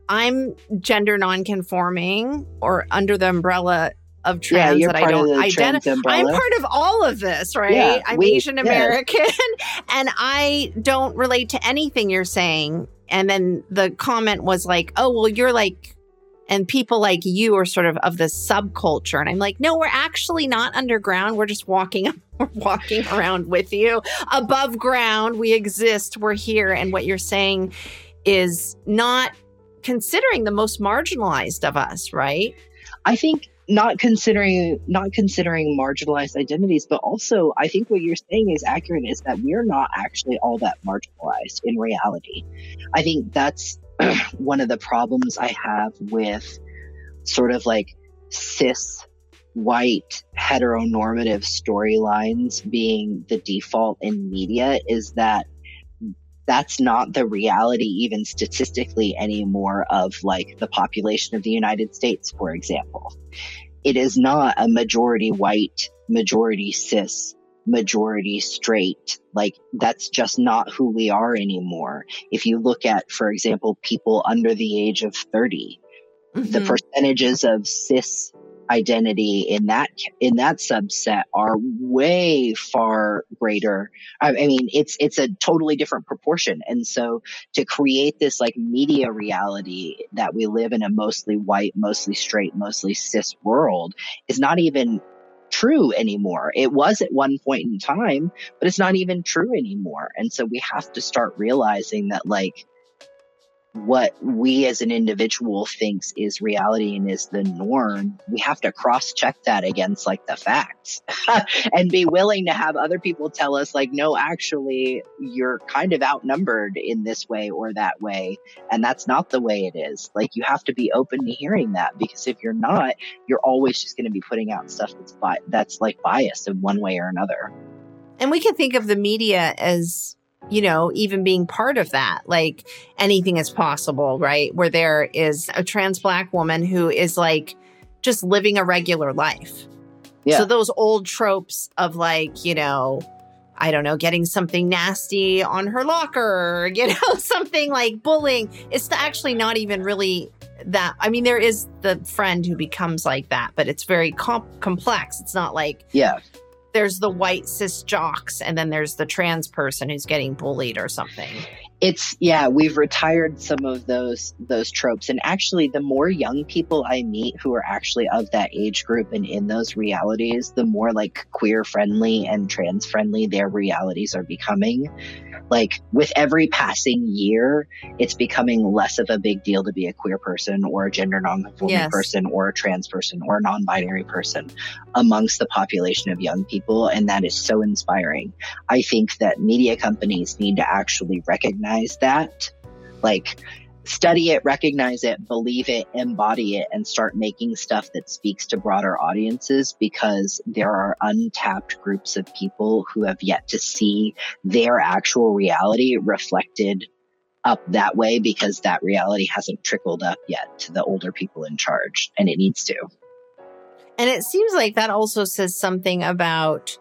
I'm gender nonconforming or under the umbrella of trans, that I don't identify. I'm part of all of this, right? Yeah, I'm Asian American and I don't relate to anything you're saying. And then the comment was like, oh, well, you're like, and people like you are sort of the subculture. And I'm like, no, we're actually not underground. We're just walking around with you. Above ground, we exist, we're here. And what you're saying is not considering the most marginalized of us, right? I think not considering marginalized identities, but also I think what you're saying is accurate, is that we're not actually all that marginalized in reality. I think that's one of the problems I have with sort of like cis white heteronormative storylines being the default in media, is that that's not the reality, even statistically anymore, of like the population of the United States, for example. It is not a majority white, majority cis, majority straight. Like, that's just not who we are anymore. If you look at, for example, people under the age of 30, the percentages of cis identity in that subset are way far greater. I mean, it's a totally different proportion. And so to create this like media reality that we live in a mostly white, mostly straight, mostly cis world is not even true anymore. It was at one point in time, but it's not even true anymore. And so we have to start realizing that like what we as an individual thinks is reality and is the norm, we have to cross-check that against like the facts and be willing to have other people tell us like, no, actually you're kind of outnumbered in this way or that way, and that's not the way it is. Like, you have to be open to hearing that, because if you're not, you're always just going to be putting out stuff that's like biased in one way or another. And we can think of the media as you know, even being part of that, like Anything is Possible, right? Where there is a trans Black woman who is like just living a regular life. Yeah. So those old tropes of like, you know, I don't know, getting something nasty on her locker, you know, something like bullying. It's actually not even really that. I mean, there is the friend who becomes like that, but it's very complex. It's not like, yeah, there's the white cis jocks and then there's the trans person who's getting bullied or something. It's, yeah, we've retired some of those tropes. And actually, the more young people I meet who are actually of that age group and in those realities, the more like queer friendly and trans friendly their realities are becoming. Like with every passing year, it's becoming less of a big deal to be a queer person or a gender nonconforming yes. person or a trans person or a non-binary person amongst the population of young people. And that is so inspiring. I think that media companies need to actually recognize that, like, study it, recognize it, believe it, embody it, and start making stuff that speaks to broader audiences, because there are untapped groups of people who have yet to see their actual reality reflected up that way, because that reality hasn't trickled up yet to the older people in charge, and it needs to. And it seems like that also says something about,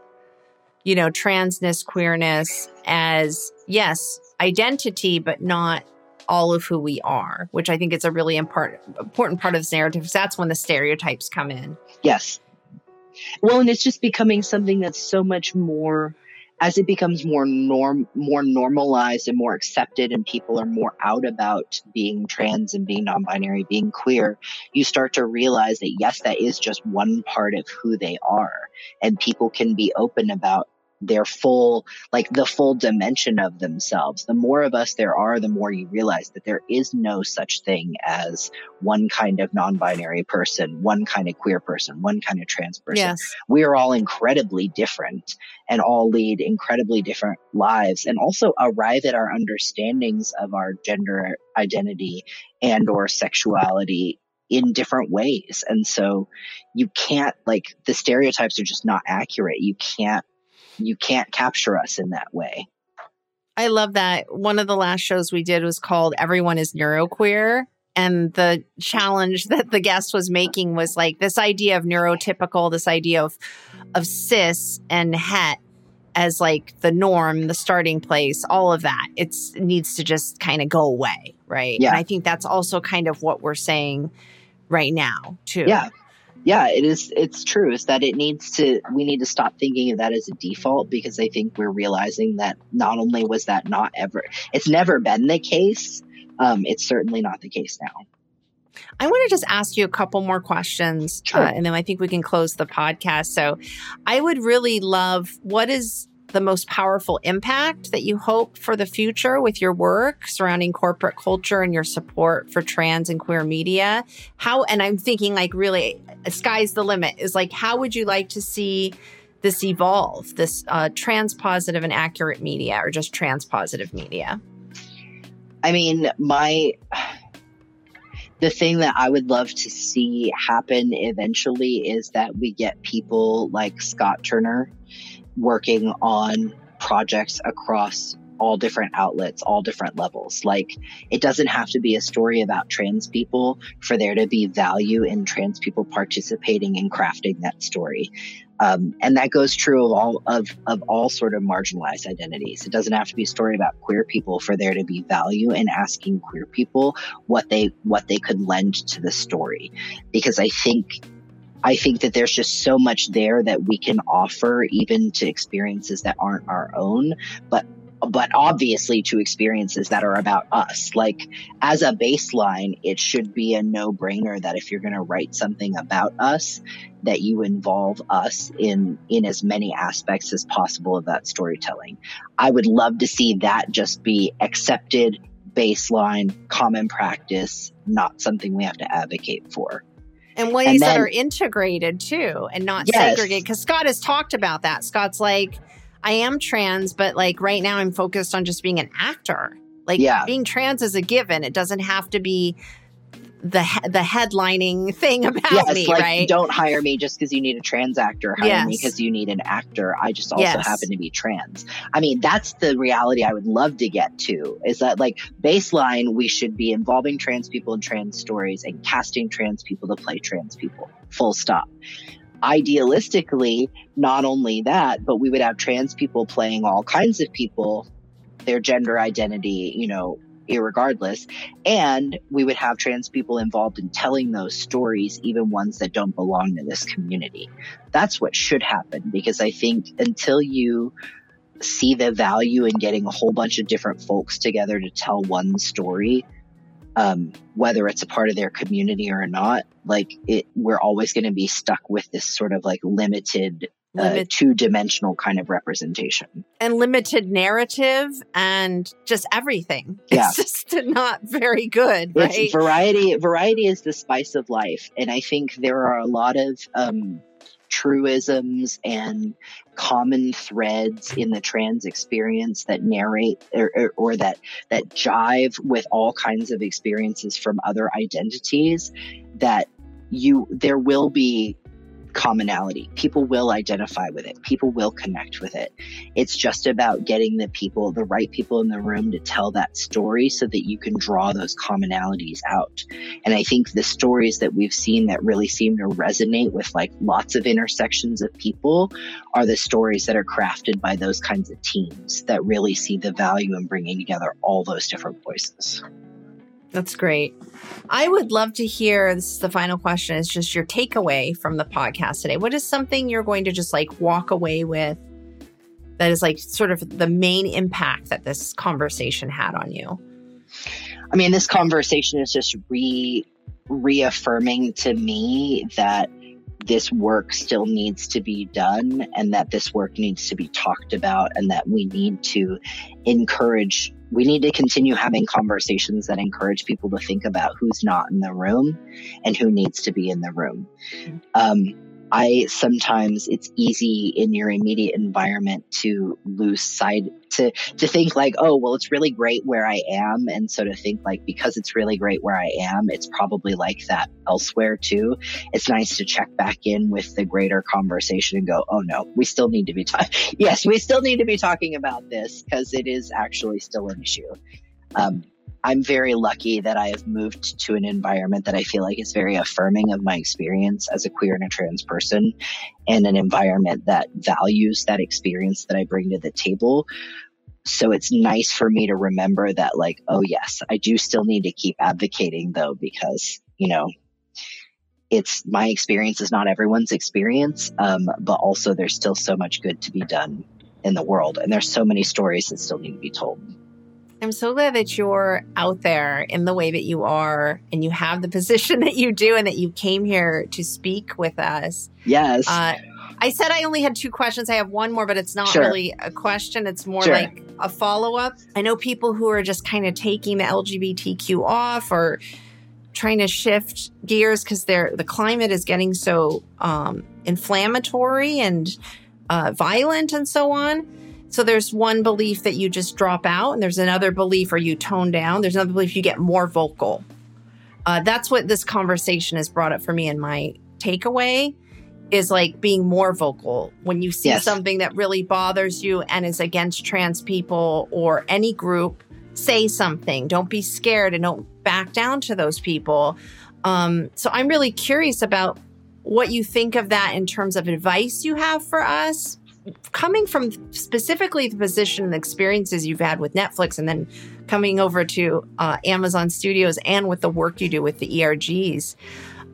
you know, transness, queerness as, yes, identity, but not all of who we are, which I think is a really important part of this narrative, because that's when the stereotypes come in. Yes. Well, and it's just becoming something that's so much more, as it becomes more normalized and more accepted, and people are more out about being trans and being non-binary, being queer, you start to realize that, yes, that is just one part of who they are. And people can be open about their full, like the full dimension of themselves. The more of us there are, the more you realize that there is no such thing as one kind of non-binary person, one kind of queer person, one kind of trans person. Yes. We are all incredibly different and all lead incredibly different lives, and also arrive at our understandings of our gender identity and or sexuality in different ways. And so you can't, like, the stereotypes are just not accurate. You can't capture us in that way. I love that. One of the last shows we did was called Everyone is Neuroqueer. And the challenge that the guest was making was like this idea of neurotypical, this idea of cis and het as like the norm, the starting place, all of that. It needs to just kind of go away, right? Yeah. And I think that's also kind of what we're saying right now, too. Yeah. Yeah, it is. It's true. Is that we need to stop thinking of that as a default, because I think we're realizing that not only was that not ever, it's never been the case. It's certainly not the case now. I want to just ask you a couple more questions, sure. And then I think we can close the podcast. So I would really love, what is the most powerful impact that you hope for the future with your work surrounding corporate culture and your support for trans and queer media? How, and I'm thinking like really sky's the limit, is like, how would you like to see this evolve, this trans positive and accurate media, or just trans positive media? I mean, the thing that I would love to see happen eventually is that we get people like Scott Turner working on projects across all different outlets, all different levels. Like, it doesn't have to be a story about trans people for there to be value in trans people participating in crafting that story. And that goes true of all sort of marginalized identities. It doesn't have to be a story about queer people for there to be value in asking queer people what they could lend to the story. Because I think that there's just so much there that we can offer, even to experiences that aren't our own, but obviously to experiences that are about us. Like, as a baseline, it should be a no-brainer that if you're going to write something about us, that you involve us in as many aspects as possible of that storytelling. I would love to see that just be accepted, baseline, common practice, not something we have to advocate for. And ways that are integrated, too, and not yes. segregated. Because Scott has talked about that. Scott's like, I am trans, but like right now I'm focused on just being an actor. Like yeah. being trans is a given. It doesn't have to be the headlining thing about me, like, right? Don't hire me just because you need a trans actor. Hire me because you need an actor. I just also happen to be trans. I mean, that's the reality I would love to get to, is that, like, baseline, we should be involving trans people in trans stories and casting trans people to play trans people, full stop. Idealistically, not only that, but we would have trans people playing all kinds of people, their gender identity, you know, irregardless. And we would have trans people involved in telling those stories, even ones that don't belong to this community. That's what should happen, because I think until you see the value in getting a whole bunch of different folks together to tell one story, whether it's a part of their community or not, like, we're always going to be stuck with this sort of, like, limited two-dimensional kind of representation and limited narrative and just everything. Yeah. It's just not very good, right? It's variety is the spice of life, and I think there are a lot of truisms and common threads in the trans experience that narrate or that jive with all kinds of experiences from other identities, that there will be commonality. People will identify with it. People will connect with it. It's just about getting the right people in the room to tell that story so that you can draw those commonalities out. And I think the stories that we've seen that really seem to resonate with, like, lots of intersections of people are the stories that are crafted by those kinds of teams that really see the value in bringing together all those different voices. That's great. I would love to hear, this is the final question, is just your takeaway from the podcast today. What is something you're going to just, like, walk away with that is, like, sort of the main impact that this conversation had on you? I mean, this conversation is just reaffirming to me that this work still needs to be done, and that this work needs to be talked about, and that we need to continue having conversations that encourage people to think about who's not in the room and who needs to be in the room. Sometimes it's easy in your immediate environment to lose sight, to think like, oh, well, it's really great where I am. And so to think like, because it's really great where I am, it's probably like that elsewhere too. It's nice to check back in with the greater conversation and go, oh no, we still need to be talking about this, because it is actually still an issue. I'm very lucky that I have moved to an environment that I feel like is very affirming of my experience as a queer and a trans person, and an environment that values that experience that I bring to the table. So it's nice for me to remember that, like, oh yes, I do still need to keep advocating though, because, you know, it's my experience is not everyone's experience, but also there's still so much good to be done in the world. And there's so many stories that still need to be told. I'm so glad that you're out there in the way that you are, and you have the position that you do, and that you came here to speak with us. Yes. I said I only had 2 questions. I have one more, but it's not really a question. It's more like a follow-up. I know people who are just kind of taking the LGBTQ off or trying to shift gears because the climate is getting so inflammatory and violent and so on. So there's one belief that you just drop out, and there's another belief, or you tone down. There's another belief you get more vocal. That's what this conversation has brought up for me. And my takeaway is, like, being more vocal when you see something that really bothers you and is against trans people or any group. Say something. Don't be scared, and don't back down to those people. So I'm really curious about what you think of that in terms of advice you have for us, coming from specifically the position and experiences you've had with Netflix, and then coming over to Amazon Studios, and with the work you do with the ERGs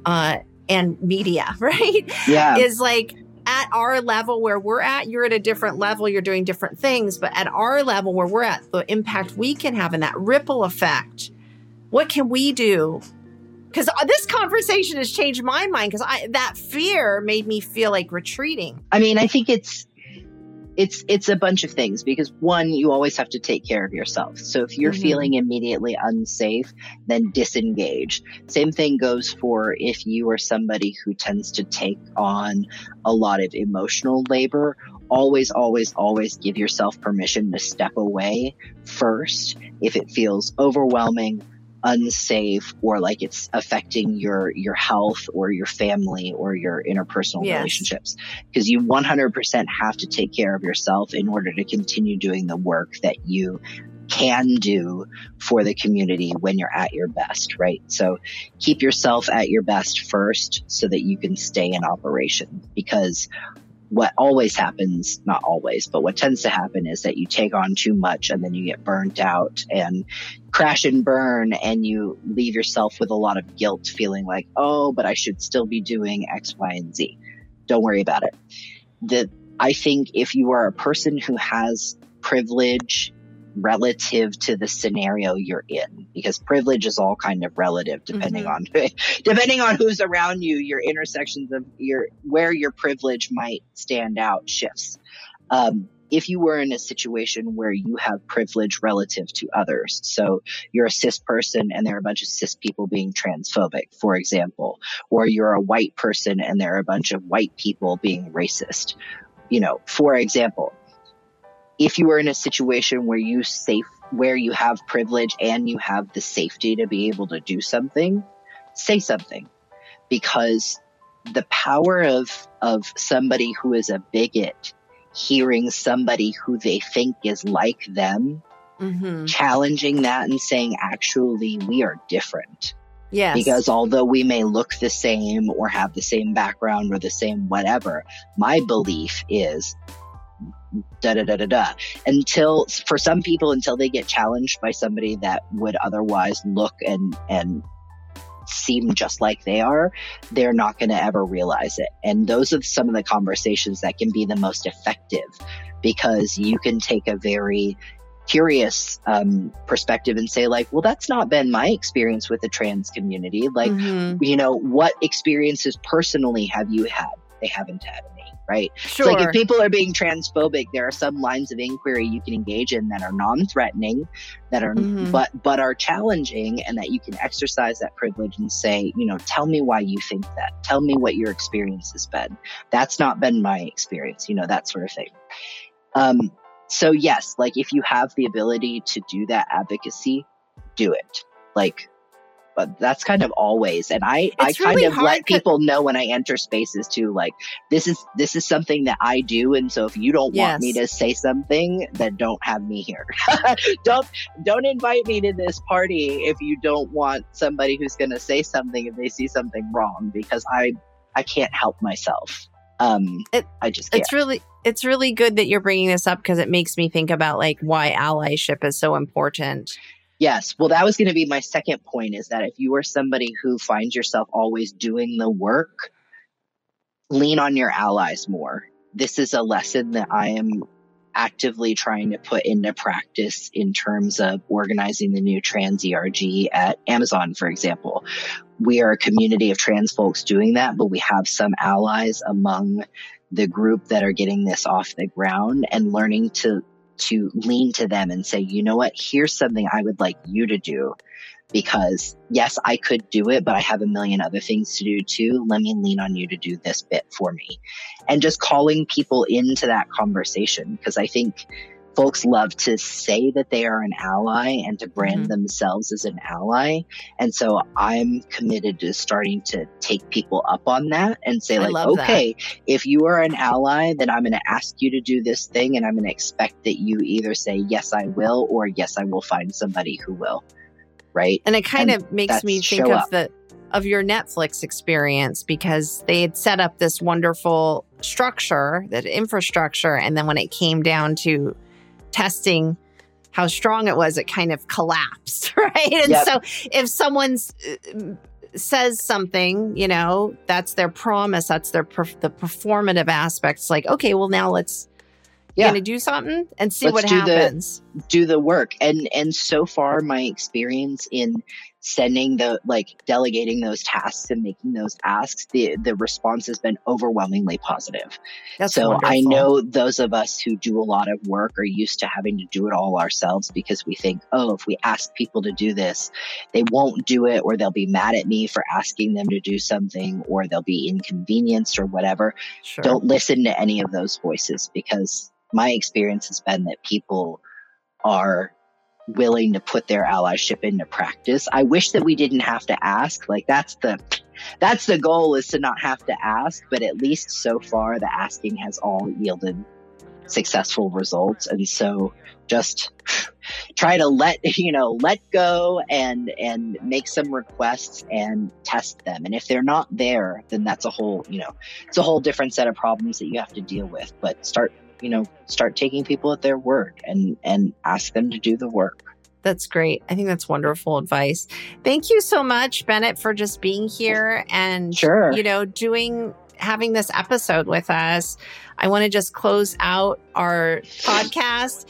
and media, right? Yeah. Is like, at our level where we're at, you're at a different level, you're doing different things, but at our level where we're at, the impact we can have in that ripple effect, what can we do? Because this conversation has changed my mind, because that fear made me feel like retreating. I mean, I think it's a bunch of things, because one, you always have to take care of yourself. So if you're feeling immediately unsafe, then disengage. Same thing goes for if you are somebody who tends to take on a lot of emotional labor. Always, always, always give yourself permission to step away first if it feels overwhelming, unsafe or like it's affecting your health or your family or your interpersonal yes. relationships, because you 100% have to take care of yourself in order to continue doing the work that you can do for the community when you're at your best, right? So keep yourself at your best first so that you can stay in operation, because what always happens, not always, but what tends to happen is that you take on too much and then you get burnt out and crash and burn, and you leave yourself with a lot of guilt feeling like, oh, but I should still be doing X, Y, and Z. Don't worry about it. I think if you are a person who has privilege relative to the scenario you're in, because privilege is all kind of relative depending mm-hmm. on who's around you, your intersections of where your privilege might stand out shifts. If you were in a situation where you have privilege relative to others, so you're a cis person and there are a bunch of cis people being transphobic, for example, or you're a white person and there are a bunch of white people being racist, for example. If you are in a situation where you have privilege and you have the safety to be able to do something, say something, because the power of somebody who is a bigot hearing somebody who they think is like them, mm-hmm. challenging that and saying, actually, we are different. Yes. Because although we may look the same or have the same background or the same whatever, my belief is for some people, until they get challenged by somebody that would otherwise look and seem just like they are, they're not going to ever realize it. And those are some of the conversations that can be the most effective, because you can take a very curious perspective and say like, well, that's not been my experience with the trans community. Like, mm-hmm. What experiences personally have you had? They haven't had any. Right? Sure. So like if people are being transphobic, there are some lines of inquiry you can engage in that are non-threatening, that are mm-hmm. but are challenging, and that you can exercise that privilege and say, tell me why you think that. Tell me what your experience has been. That's not been my experience, that sort of thing. So yes, like if you have the ability to do that advocacy, do it. Like, but that's kind of always. And I kind of let people know when I enter spaces too, like this is something that I do. And so if you don't yes. want me to say something, then don't have me here. Don't invite me to this party if you don't want somebody who's going to say something if they see something wrong, because I can't help myself. I just can't. It's really good that you're bringing this up, because it makes me think about like why allyship is so important. Yes. Well, that was going to be my second point, is that if you are somebody who finds yourself always doing the work, lean on your allies more. This is a lesson that I am actively trying to put into practice in terms of organizing the new trans ERG at Amazon, for example. We are a community of trans folks doing that, but we have some allies among the group that are getting this off the ground, and learning to lean to them and say, you know what, here's something I would like you to do, because yes, I could do it, but I have a million other things to do too. Let me lean on you to do this bit for me. And just calling people into that conversation, because I think folks love to say that they are an ally and to brand mm-hmm. themselves as an ally. And so I'm committed to starting to take people up on that and say like, okay, if you are an ally, then I'm going to ask you to do this thing, and I'm going to expect that you either say, yes, I will, or yes, I will find somebody who will. Right. And it kind of makes me think of your Netflix experience, because they had set up this wonderful structure, that infrastructure. And then when it came down to testing how strong it was, it kind of collapsed, right? And yep. so if someone says something, that's their promise, that's their the performative aspects, like, okay, well now let's going to do something and see what happens. Do the work. And so far my experience in sending delegating those tasks and making those asks, the response has been overwhelmingly positive. That's so wonderful. I know those of us who do a lot of work are used to having to do it all ourselves, because we think, oh, if we ask people to do this, they won't do it, or they'll be mad at me for asking them to do something, or they'll be inconvenienced or whatever. Sure. Don't listen to any of those voices, because my experience has been that people are willing to put their allyship into practice. I wish that we didn't have to ask. Like, that's the goal, is to not have to ask, but at least so far the asking has all yielded successful results. And so just try to let go and make some requests and test them. And if they're not there, then that's a whole, it's a whole different set of problems that you have to deal with. But start taking people at their word and ask them to do the work. That's great. I think that's wonderful advice. Thank you so much, Bennett, for just being here and, sure, having this episode with us. I want to just close out our podcast,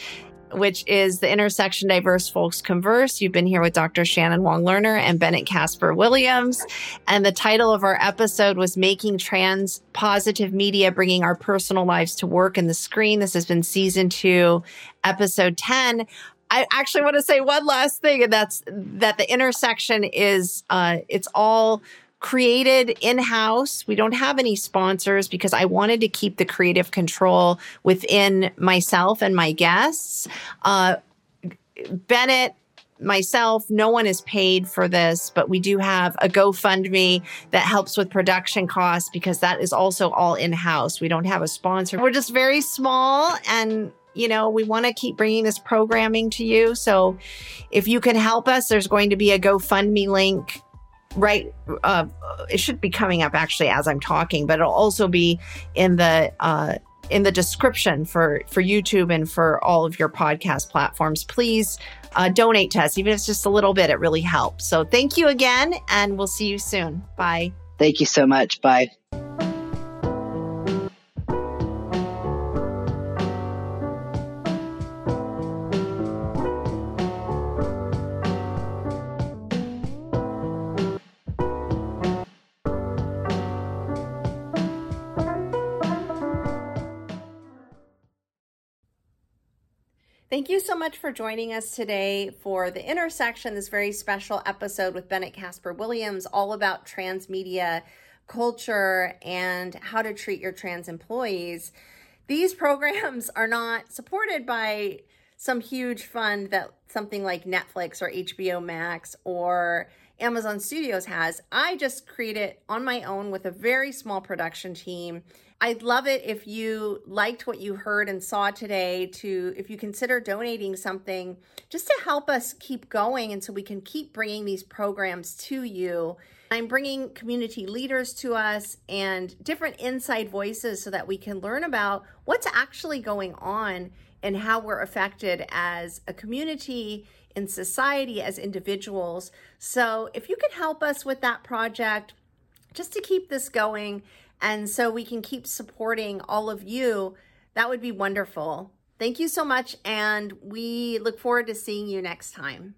which is The Intersection, Diverse Folks Converse. You've been here with Dr. Shannon Wong Lerner and Bennett Kaspar-Williams. And the title of our episode was Making Trans Positive Media, Bringing Our Personal Lives to Work and the Screen. This has been Season 2, Episode 10. I actually want to say one last thing, and that's that The Intersection is, it's all created in-house. We don't have any sponsors because I wanted to keep the creative control within myself and my guests. Bennett, myself, no one is paid for this, but we do have a GoFundMe that helps with production costs because that is also all in-house. We don't have a sponsor. We're just very small, and we want to keep bringing this programming to you. So if you can help us, there's going to be a GoFundMe link. Right. It should be coming up actually as I'm talking, but it'll also be in the description for YouTube and for all of your podcast platforms. Please donate to us. Even if it's just a little bit, it really helps. So thank you again, and we'll see you soon. Bye. Thank you so much. Bye. Thank you so much for joining us today for The Intersection, this very special episode with Bennett Kaspar-Williams, all about trans media culture and how to treat your trans employees. These programs are not supported by some huge fund that something like Netflix or HBO Max or Amazon Studios has. I just create it on my own with a very small production team. I'd love it if you liked what you heard and saw today, if you consider donating something just to help us keep going and so we can keep bringing these programs to you. I'm bringing community leaders to us and different inside voices so that we can learn about what's actually going on and how we're affected as a community, in society, as individuals. So if you could help us with that project, just to keep this going, and so we can keep supporting all of you, that would be wonderful. Thank you so much, and we look forward to seeing you next time.